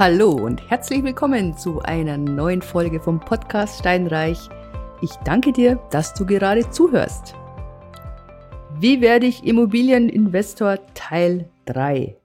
Hallo und herzlich willkommen zu einer neuen Folge vom Podcast Steinreich. Ich danke dir, dass du gerade zuhörst. Wie werde ich Immobilieninvestor Teil 3?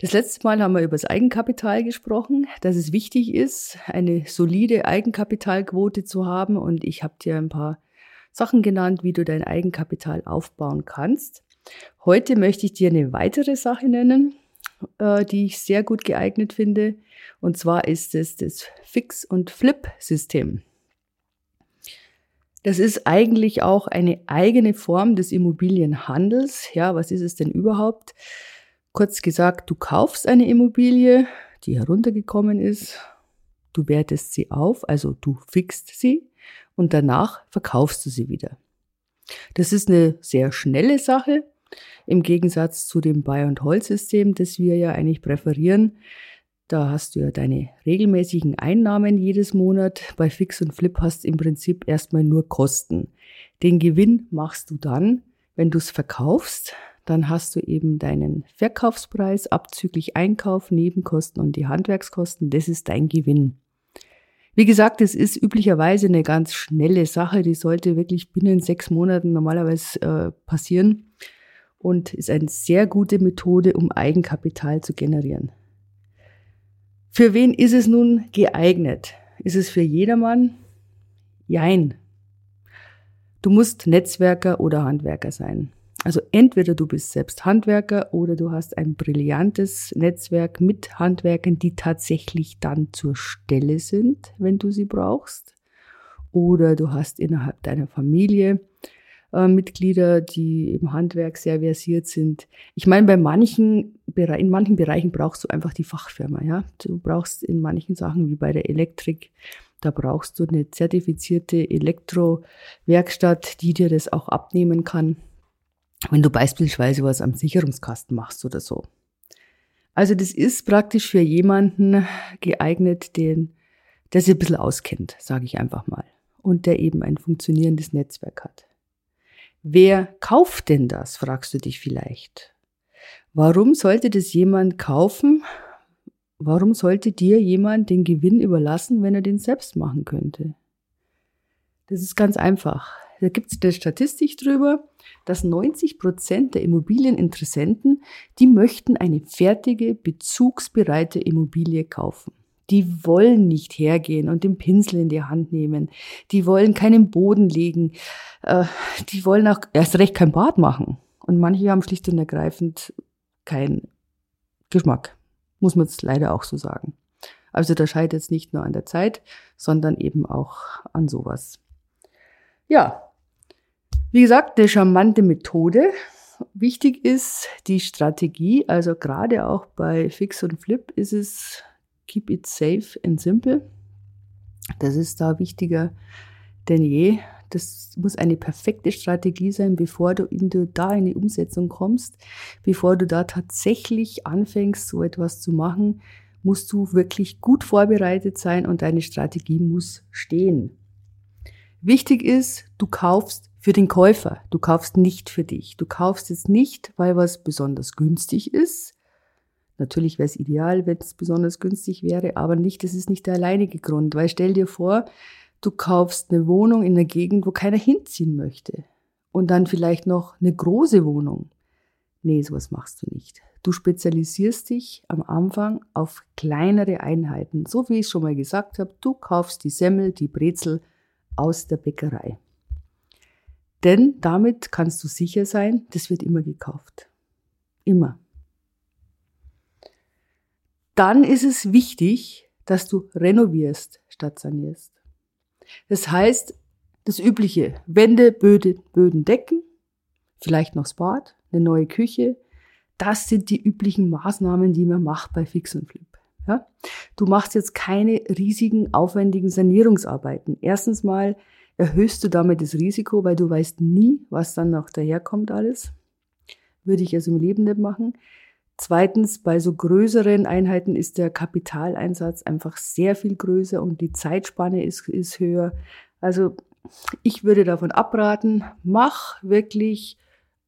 Das letzte Mal haben wir über das Eigenkapital gesprochen, dass es wichtig ist, eine solide Eigenkapitalquote zu haben, und ich habe dir ein paar Sachen genannt, wie du dein Eigenkapital aufbauen kannst. Heute möchte ich dir eine weitere Sache nennen, die ich sehr gut geeignet finde. Und zwar ist es das Fix- und Flip-System. Das ist eigentlich auch eine eigene Form des Immobilienhandels. Ja, was ist es denn überhaupt? Kurz gesagt, du kaufst eine Immobilie, die heruntergekommen ist. Du wertest sie auf, also du fixst sie, und danach verkaufst du sie wieder. Das ist eine sehr schnelle Sache. Im Gegensatz zu dem Buy- und Hold-System, das wir ja eigentlich präferieren, da hast du ja deine regelmäßigen Einnahmen jedes Monat. Bei Fix und Flip hast du im Prinzip erstmal nur Kosten. Den Gewinn machst du dann, wenn du es verkaufst. Dann hast du eben deinen Verkaufspreis abzüglich Einkauf, Nebenkosten und die Handwerkskosten. Das ist dein Gewinn. Wie gesagt, es ist üblicherweise eine ganz schnelle Sache. Die sollte wirklich binnen 6 Monaten normalerweise passieren. Und ist eine sehr gute Methode, um Eigenkapital zu generieren. Für wen ist es nun geeignet? Ist es für jedermann? Jein. Du musst Netzwerker oder Handwerker sein. Also entweder du bist selbst Handwerker oder du hast ein brillantes Netzwerk mit Handwerkern, die tatsächlich dann zur Stelle sind, wenn du sie brauchst. Oder du hast innerhalb deiner Familie Mitglieder, die im Handwerk sehr versiert sind. Ich meine, in manchen Bereichen brauchst du einfach die Fachfirma. Ja? Du brauchst in manchen Sachen, wie bei der Elektrik, da brauchst du eine zertifizierte Elektrowerkstatt, die dir das auch abnehmen kann, wenn du beispielsweise was am Sicherungskasten machst oder so. Also das ist praktisch für jemanden geeignet, der sich ein bisschen auskennt, sage ich einfach mal, und der eben ein funktionierendes Netzwerk hat. Wer kauft denn das, fragst du dich vielleicht. Warum sollte das jemand kaufen? Warum sollte dir jemand den Gewinn überlassen, wenn er den selbst machen könnte? Das ist ganz einfach. Da gibt es eine Statistik drüber, dass 90% der Immobilieninteressenten, die möchten eine fertige, bezugsbereite Immobilie kaufen. Die wollen nicht hergehen und den Pinsel in die Hand nehmen. Die wollen keinen Boden legen. Die wollen auch erst recht kein Bad machen. Und manche haben schlicht und ergreifend keinen Geschmack. Muss man es leider auch so sagen. Also da scheitert es nicht nur an der Zeit, sondern eben auch an sowas. Ja, wie gesagt, eine charmante Methode. Wichtig ist die Strategie. Also gerade auch bei Fix und Flip ist es Keep it safe and simple. Das ist da wichtiger denn je. Das muss eine perfekte Strategie sein, bevor du da in die Umsetzung kommst. Bevor du da tatsächlich anfängst, so etwas zu machen, musst du wirklich gut vorbereitet sein und deine Strategie muss stehen. Wichtig ist, du kaufst für den Käufer. Du kaufst nicht für dich. Du kaufst jetzt nicht, weil was besonders günstig ist. Natürlich wäre es ideal, wenn es besonders günstig wäre, aber nicht, das ist nicht der alleinige Grund, weil stell dir vor, du kaufst eine Wohnung in einer Gegend, wo keiner hinziehen möchte und dann vielleicht noch eine große Wohnung. Nee, sowas machst du nicht. Du spezialisierst dich am Anfang auf kleinere Einheiten. So wie ich schon mal gesagt habe, du kaufst die Semmel, die Brezel aus der Bäckerei. Denn damit kannst du sicher sein, das wird immer gekauft. Immer. Dann ist es wichtig, dass du renovierst statt sanierst. Das heißt, das Übliche, Wände, Böden, Decken, vielleicht noch das Bad, eine neue Küche, das sind die üblichen Maßnahmen, die man macht bei Fix und Flip. Ja? Du machst jetzt keine riesigen, aufwendigen Sanierungsarbeiten. Erstens mal erhöhst du damit das Risiko, weil du weißt nie, was dann noch daherkommt alles. Würde ich also im Leben nicht machen. Zweitens, bei so größeren Einheiten ist der Kapitaleinsatz einfach sehr viel größer und die Zeitspanne ist höher. Also ich würde davon abraten, mach wirklich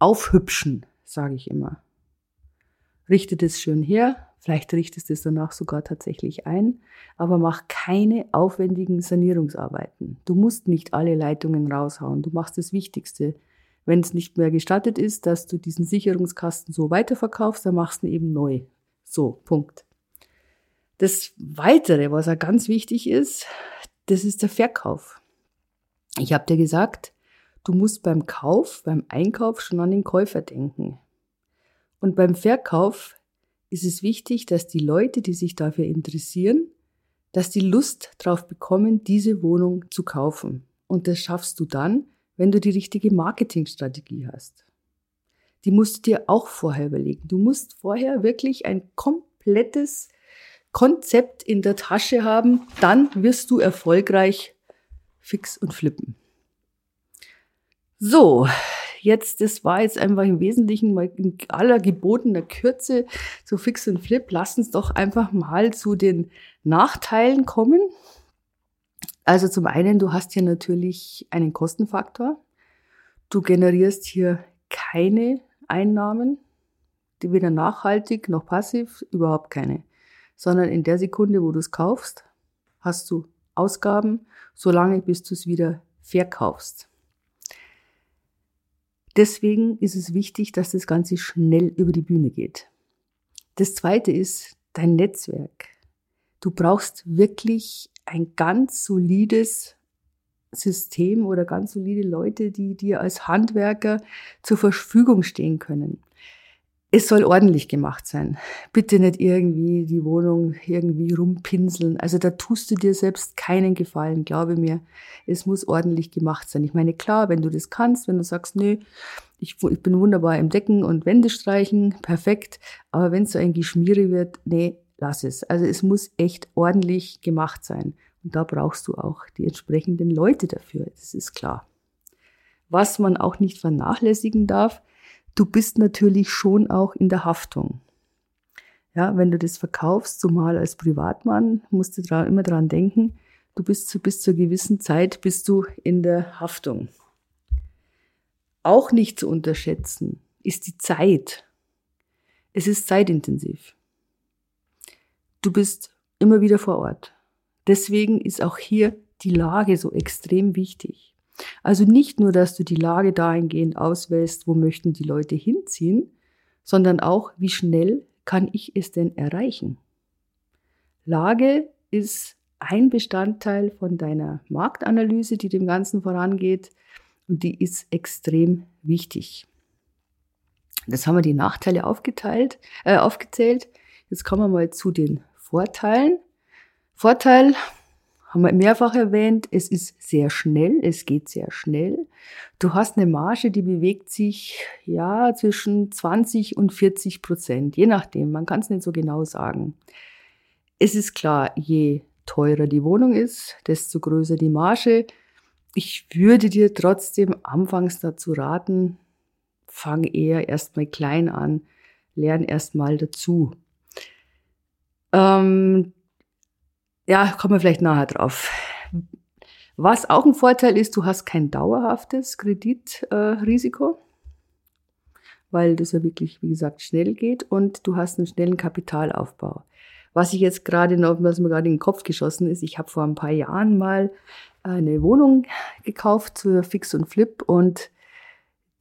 aufhübschen, sage ich immer. Richte das schön her, Vielleicht richtest du es danach sogar tatsächlich ein, aber mach keine aufwendigen Sanierungsarbeiten. Du musst nicht alle Leitungen raushauen, du machst das Wichtigste. Wenn es nicht mehr gestattet ist, dass du diesen Sicherungskasten so weiterverkaufst, dann machst du ihn eben neu. So, Punkt. Das Weitere, was auch ganz wichtig ist, das ist der Verkauf. Ich habe dir gesagt, du musst beim Einkauf schon an den Käufer denken. Und beim Verkauf ist es wichtig, dass die Leute, die sich dafür interessieren, dass die Lust drauf bekommen, diese Wohnung zu kaufen. Und das schaffst du dann, wenn du die richtige Marketingstrategie hast. Die musst du dir auch vorher überlegen. Du musst vorher wirklich ein komplettes Konzept in der Tasche haben, dann wirst du erfolgreich fix und flippen. So, das war jetzt einfach im Wesentlichen mal in aller gebotener Kürze zu Fix und Flip. Lass uns doch einfach mal zu den Nachteilen kommen. Also zum einen, du hast hier natürlich einen Kostenfaktor. Du generierst hier keine Einnahmen, die weder nachhaltig noch passiv, überhaupt keine. Sondern in der Sekunde, wo du es kaufst, hast du Ausgaben, solange bis du es wieder verkaufst. Deswegen ist es wichtig, dass das Ganze schnell über die Bühne geht. Das Zweite ist dein Netzwerk. Du brauchst wirklich ein ganz solides System oder ganz solide Leute, die dir als Handwerker zur Verfügung stehen können. Es soll ordentlich gemacht sein. Bitte nicht irgendwie die Wohnung irgendwie rumpinseln. Also da tust du dir selbst keinen Gefallen, glaube mir. Es muss ordentlich gemacht sein. Ich meine, klar, wenn du das kannst, wenn du sagst, nö, ich bin wunderbar im Decken und Wände streichen, perfekt. Aber wenn es so ein Geschmiere wird, nee, lass es. Also es muss echt ordentlich gemacht sein. Und da brauchst du auch die entsprechenden Leute dafür. Das ist klar. Was man auch nicht vernachlässigen darf, du bist natürlich schon auch in der Haftung. Ja, wenn du das verkaufst, zumal als Privatmann, musst du immer dran denken, du bist bis zur gewissen Zeit bist du in der Haftung. Auch nicht zu unterschätzen ist die Zeit. Es ist zeitintensiv. Du bist immer wieder vor Ort. Deswegen ist auch hier die Lage so extrem wichtig. Also nicht nur, dass du die Lage dahingehend auswählst, wo möchten die Leute hinziehen, sondern auch, wie schnell kann ich es denn erreichen? Lage ist ein Bestandteil von deiner Marktanalyse, die dem Ganzen vorangeht, und die ist extrem wichtig. Das haben wir die Nachteile aufgezählt. Jetzt kommen wir mal zu den Vorteilen. Vorteil haben wir mehrfach erwähnt, es ist sehr schnell, es geht sehr schnell. Du hast eine Marge, die bewegt sich ja zwischen 20% und 40%, je nachdem, man kann es nicht so genau sagen. Es ist klar, je teurer die Wohnung ist, desto größer die Marge. Ich würde dir trotzdem anfangs dazu raten, fang eher erstmal klein an, lern erstmal dazu. Ja, kommen wir vielleicht nachher drauf. Was auch ein Vorteil ist, du hast kein dauerhaftes Kreditrisiko, weil das ja wirklich, wie gesagt, schnell geht, und du hast einen schnellen Kapitalaufbau. Was mir gerade in den Kopf geschossen ist, ich habe vor ein paar Jahren mal eine Wohnung gekauft zur Fix und Flip, und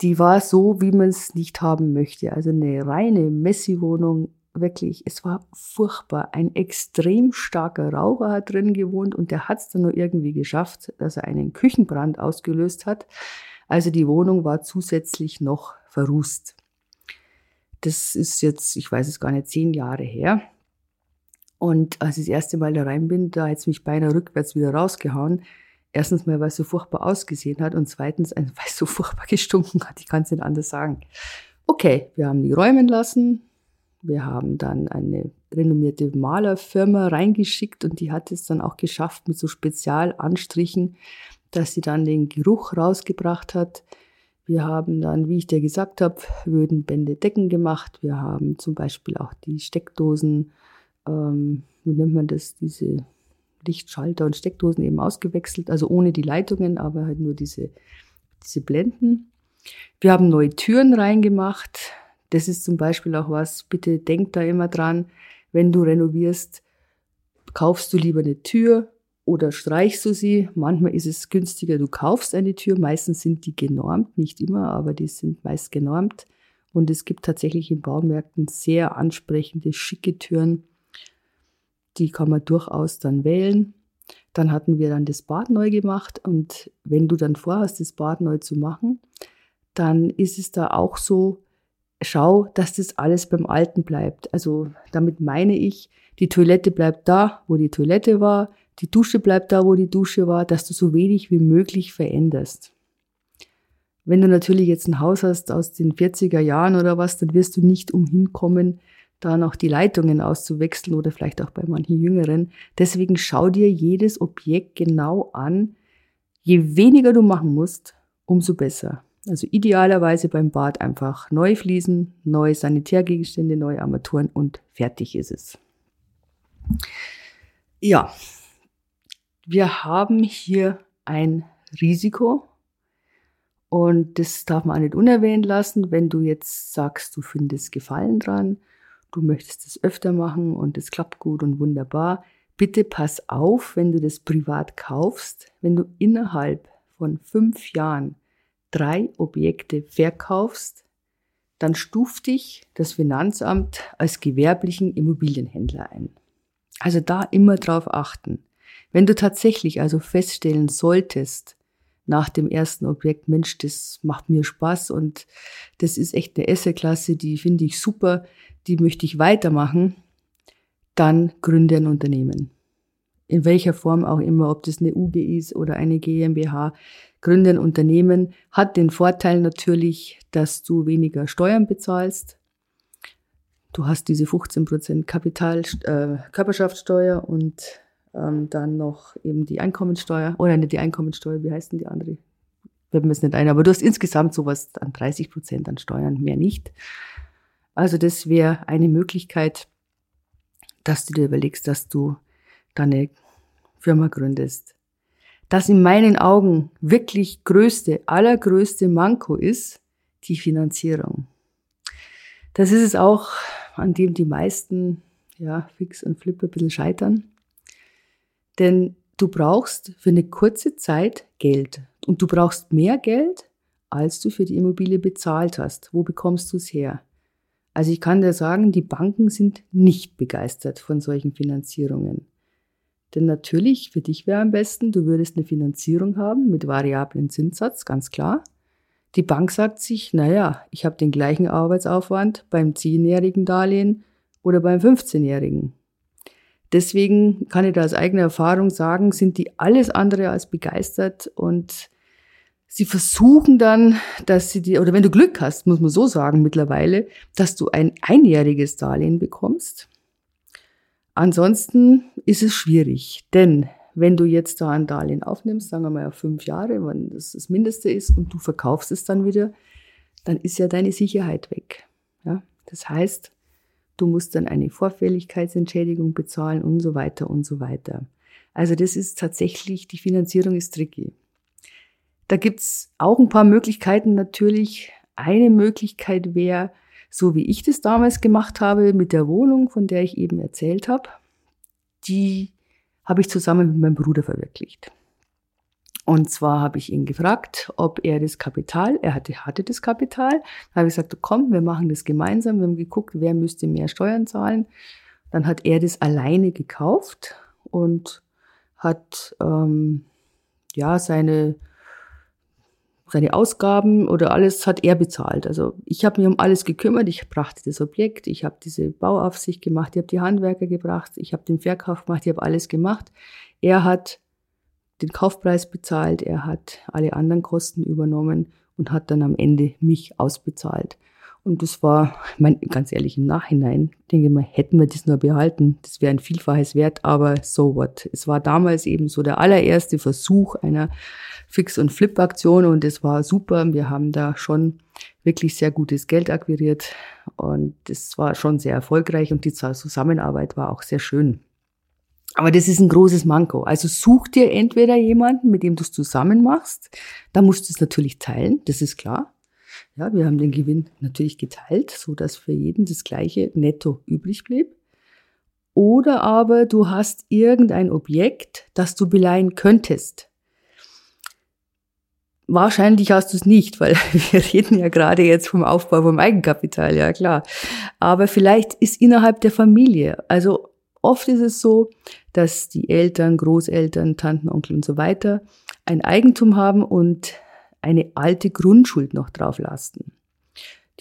die war so, wie man es nicht haben möchte. Also eine reine Messi-Wohnung. Wirklich, es war furchtbar. Ein extrem starker Raucher hat drin gewohnt, und der hat es dann nur irgendwie geschafft, dass er einen Küchenbrand ausgelöst hat. Also die Wohnung war zusätzlich noch verrußt. Das ist jetzt, ich weiß es gar nicht, 10 Jahre her. Und als ich das erste Mal da rein bin, da hat es mich beinahe rückwärts wieder rausgehauen. Erstens mal, weil es so furchtbar ausgesehen hat, und zweitens, weil es so furchtbar gestunken hat. Ich kann es nicht anders sagen. Okay, wir haben die räumen lassen. Wir haben dann eine renommierte Malerfirma reingeschickt, und die hat es dann auch geschafft mit so Spezialanstrichen, dass sie dann den Geruch rausgebracht hat. Wir haben dann, wie ich dir gesagt habe, Bödenbände, Decken gemacht. Wir haben zum Beispiel auch die Steckdosen, wie nennt man das, diese Lichtschalter und Steckdosen eben ausgewechselt. Also ohne die Leitungen, aber halt nur diese Blenden. Wir haben neue Türen reingemacht. Das ist zum Beispiel auch was, bitte denkt da immer dran, Wenn du renovierst, kaufst du lieber eine Tür oder streichst du sie. Manchmal ist es günstiger, du kaufst eine Tür. Meistens sind die genormt, nicht immer, aber die sind meist genormt. Und es gibt tatsächlich in Baumärkten sehr ansprechende, schicke Türen. Die kann man durchaus dann wählen. Dann hatten wir dann das Bad neu gemacht. Und wenn du dann vorhast, das Bad neu zu machen, dann ist es da auch so, schau, dass das alles beim Alten bleibt. Also damit meine ich, die Toilette bleibt da, wo die Toilette war. Die Dusche bleibt da, wo die Dusche war, dass du so wenig wie möglich veränderst. Wenn du natürlich jetzt ein Haus hast aus den 40er Jahren oder was, dann wirst du nicht umhin kommen, da noch die Leitungen auszuwechseln oder vielleicht auch bei manchen Jüngeren. Deswegen schau dir jedes Objekt genau an. Je weniger du machen musst, umso besser. Also idealerweise beim Bad einfach neu Fliesen, neue Sanitärgegenstände, neue Armaturen und fertig ist es. Ja, wir haben hier ein Risiko. Und das darf man auch nicht unerwähnt lassen, wenn du jetzt sagst, du findest Gefallen dran, du möchtest es öfter machen und es klappt gut und wunderbar. Bitte pass auf, wenn du das privat kaufst, wenn du innerhalb von 5 Jahren 3 Objekte verkaufst, dann stuft dich das Finanzamt als gewerblichen Immobilienhändler ein. Also da immer drauf achten. Wenn du tatsächlich also feststellen solltest, nach dem ersten Objekt, Mensch, das macht mir Spaß und das ist echt eine Assetklasse, die finde ich super, die möchte ich weitermachen, dann gründe ein Unternehmen. In welcher Form auch immer, ob das eine UG ist oder eine GmbH, gründe ein Unternehmen, hat den Vorteil natürlich, dass du weniger Steuern bezahlst. Du hast diese 15% Körperschaftsteuer und dann noch eben die Einkommensteuer, oder nicht die Einkommensteuer, wie heißt denn die andere? Fällt mir jetzt nicht ein, aber du hast insgesamt sowas an 30% an Steuern, mehr nicht. Also das wäre eine Möglichkeit, dass du dir überlegst, dass du deine Firma gründest. Das in meinen Augen wirklich allergrößte Manko ist die Finanzierung. Das ist es auch, an dem die meisten Fix und Flip ein bisschen scheitern. Denn du brauchst für eine kurze Zeit Geld. Und du brauchst mehr Geld, als du für die Immobilie bezahlt hast. Wo bekommst du es her? Also ich kann dir sagen, die Banken sind nicht begeistert von solchen Finanzierungen. Denn natürlich, für dich wäre am besten, du würdest eine Finanzierung haben mit variablen Zinssatz, ganz klar. Die Bank sagt sich, naja, ich habe den gleichen Arbeitsaufwand beim 10-jährigen Darlehen oder beim 15-jährigen. Deswegen kann ich da aus eigener Erfahrung sagen, sind die alles andere als begeistert und sie versuchen dann, dass sie dir, oder wenn du Glück hast, muss man so sagen mittlerweile, dass du ein einjähriges Darlehen bekommst. Ansonsten ist es schwierig, denn wenn du jetzt da ein Darlehen aufnimmst, sagen wir mal auf 5 Jahre, wenn das das Mindeste ist und du verkaufst es dann wieder, dann ist ja deine Sicherheit weg. Ja? Das heißt, du musst dann eine Vorfälligkeitsentschädigung bezahlen und so weiter und so weiter. Also das ist tatsächlich, die Finanzierung ist tricky. Da gibt's auch ein paar Möglichkeiten natürlich. Eine Möglichkeit wäre, so wie ich das damals gemacht habe mit der Wohnung, von der ich eben erzählt habe, die habe ich zusammen mit meinem Bruder verwirklicht. Und zwar habe ich ihn gefragt, ob er das Kapital, er hatte das Kapital, dann habe ich gesagt, komm, wir machen das gemeinsam, wir haben geguckt, wer müsste mehr Steuern zahlen. Dann hat er das alleine gekauft und hat seine Ausgaben oder alles hat er bezahlt. Also ich habe mich um alles gekümmert, ich brachte das Objekt, ich habe diese Bauaufsicht gemacht, ich habe die Handwerker gebracht, ich habe den Verkauf gemacht, ich habe alles gemacht. Er hat den Kaufpreis bezahlt, er hat alle anderen Kosten übernommen und hat dann am Ende mich ausbezahlt. Und das war, ich meine, ganz ehrlich, im Nachhinein, denke ich mal, hätten wir das nur behalten, das wäre ein Vielfaches wert, aber so what. Es war damals eben so der allererste Versuch einer Fix- und Flip-Aktion und es war super. Wir haben da schon wirklich sehr gutes Geld akquiriert und es war schon sehr erfolgreich und die Zusammenarbeit war auch sehr schön. Aber das ist ein großes Manko. Also such dir entweder jemanden, mit dem du es zusammen machst. Da musst du es natürlich teilen, das ist klar. Ja, wir haben den Gewinn natürlich geteilt, sodass für jeden das gleiche netto übrig blieb. Oder aber du hast irgendein Objekt, das du beleihen könntest. Wahrscheinlich hast du es nicht, weil wir reden ja gerade jetzt vom Aufbau vom Eigenkapital, ja klar. Aber vielleicht ist innerhalb der Familie, also oft ist es so, dass die Eltern, Großeltern, Tanten, Onkel und so weiter ein Eigentum haben und eine alte Grundschuld noch drauf lasten.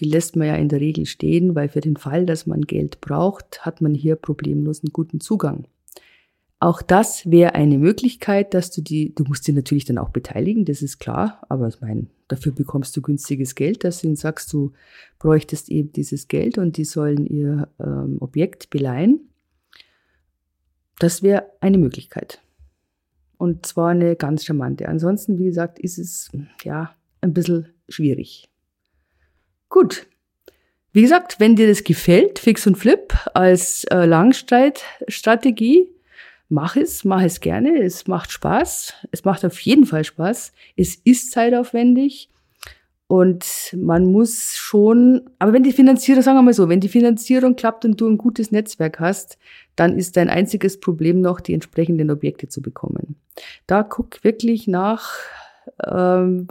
Die lässt man ja in der Regel stehen, weil für den Fall, dass man Geld braucht, hat man hier problemlos einen guten Zugang. Auch das wäre eine Möglichkeit, dass du musst dich natürlich dann auch beteiligen, das ist klar, aber ich meine, dafür bekommst du günstiges Geld, dass du ihnen sagst, du bräuchtest eben dieses Geld und die sollen ihr Objekt beleihen. Das wäre eine Möglichkeit. Und zwar eine ganz charmante. Ansonsten, wie gesagt, ist es ja ein bisschen schwierig. Gut, wie gesagt, wenn dir das gefällt, Fix und Flip als Langzeitstrategie, mach es gerne, es macht Spaß, es macht auf jeden Fall Spaß, es ist zeitaufwendig und man muss schon, aber wenn die Finanzierung, sagen wir mal so, wenn die Finanzierung klappt und du ein gutes Netzwerk hast, dann ist dein einziges Problem noch, die entsprechenden Objekte zu bekommen. Da guck wirklich nach,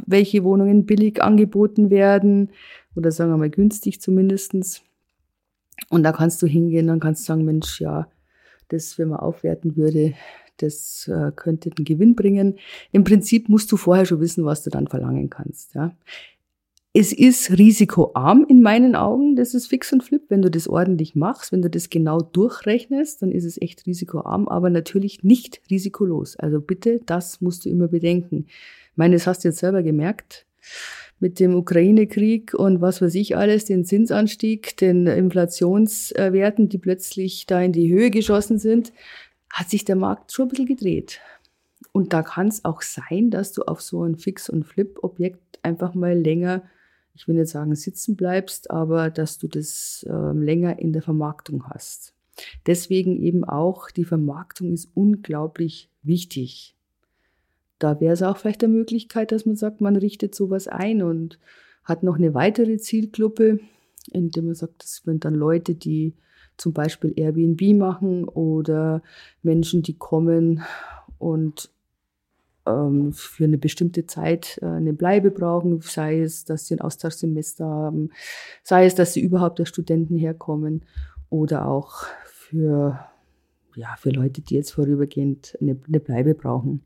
welche Wohnungen billig angeboten werden oder sagen wir mal günstig zumindestens. Und da kannst du hingehen, dann kannst du sagen, Mensch, ja, das, wenn man aufwerten würde, das könnte einen Gewinn bringen. Im Prinzip musst du vorher schon wissen, was du dann verlangen kannst. Ja. Es ist risikoarm in meinen Augen, das ist Fix und Flip. Wenn du das ordentlich machst, wenn du das genau durchrechnest, dann ist es echt risikoarm, aber natürlich nicht risikolos. Also bitte, das musst du immer bedenken. Ich meine, das hast du jetzt selber gemerkt mit dem Ukraine-Krieg und was weiß ich alles, den Zinsanstieg, den Inflationswerten, die plötzlich da in die Höhe geschossen sind, hat sich der Markt schon ein bisschen gedreht. Und da kann es auch sein, dass du auf so ein Fix- und Flip-Objekt einfach mal länger, ich will nicht sagen sitzen bleibst, aber dass du das länger in der Vermarktung hast. Deswegen eben auch, die Vermarktung ist unglaublich wichtig. Da wäre es auch vielleicht eine Möglichkeit, dass man sagt, man richtet sowas ein und hat noch eine weitere Zielgruppe, indem man sagt, das sind dann Leute, die zum Beispiel Airbnb machen oder Menschen, die kommen und für eine bestimmte Zeit eine Bleibe brauchen, sei es, dass sie ein Austauschsemester haben, sei es, dass sie überhaupt als Studenten herkommen oder auch für Leute, die jetzt vorübergehend eine Bleibe brauchen.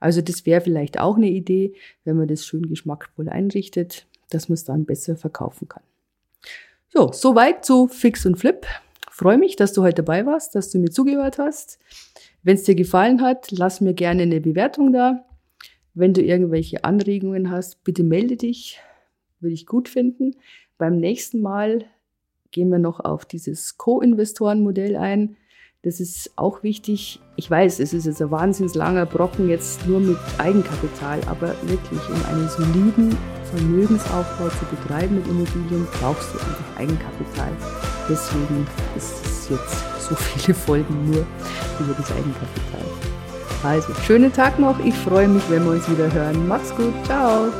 Also das wäre vielleicht auch eine Idee, wenn man das schön geschmackvoll einrichtet, dass man es dann besser verkaufen kann. So, soweit zu Fix und Flip. Freue mich, dass du heute dabei warst, dass du mir zugehört hast. Wenn es dir gefallen hat, lass mir gerne eine Bewertung da. Wenn du irgendwelche Anregungen hast, bitte melde dich. Würde ich gut finden. Beim nächsten Mal gehen wir noch auf dieses Co-Investoren-Modell ein. Das ist auch wichtig. Ich weiß, es ist jetzt ein wahnsinnslanger Brocken jetzt nur mit Eigenkapital, aber wirklich, um einen soliden Vermögensaufbau zu betreiben mit Immobilien, brauchst du einfach Eigenkapital. Deswegen ist es jetzt so viele Folgen nur über das Eigenkapital. Also, schönen Tag noch. Ich freue mich, wenn wir uns wieder hören. Macht's gut. Ciao.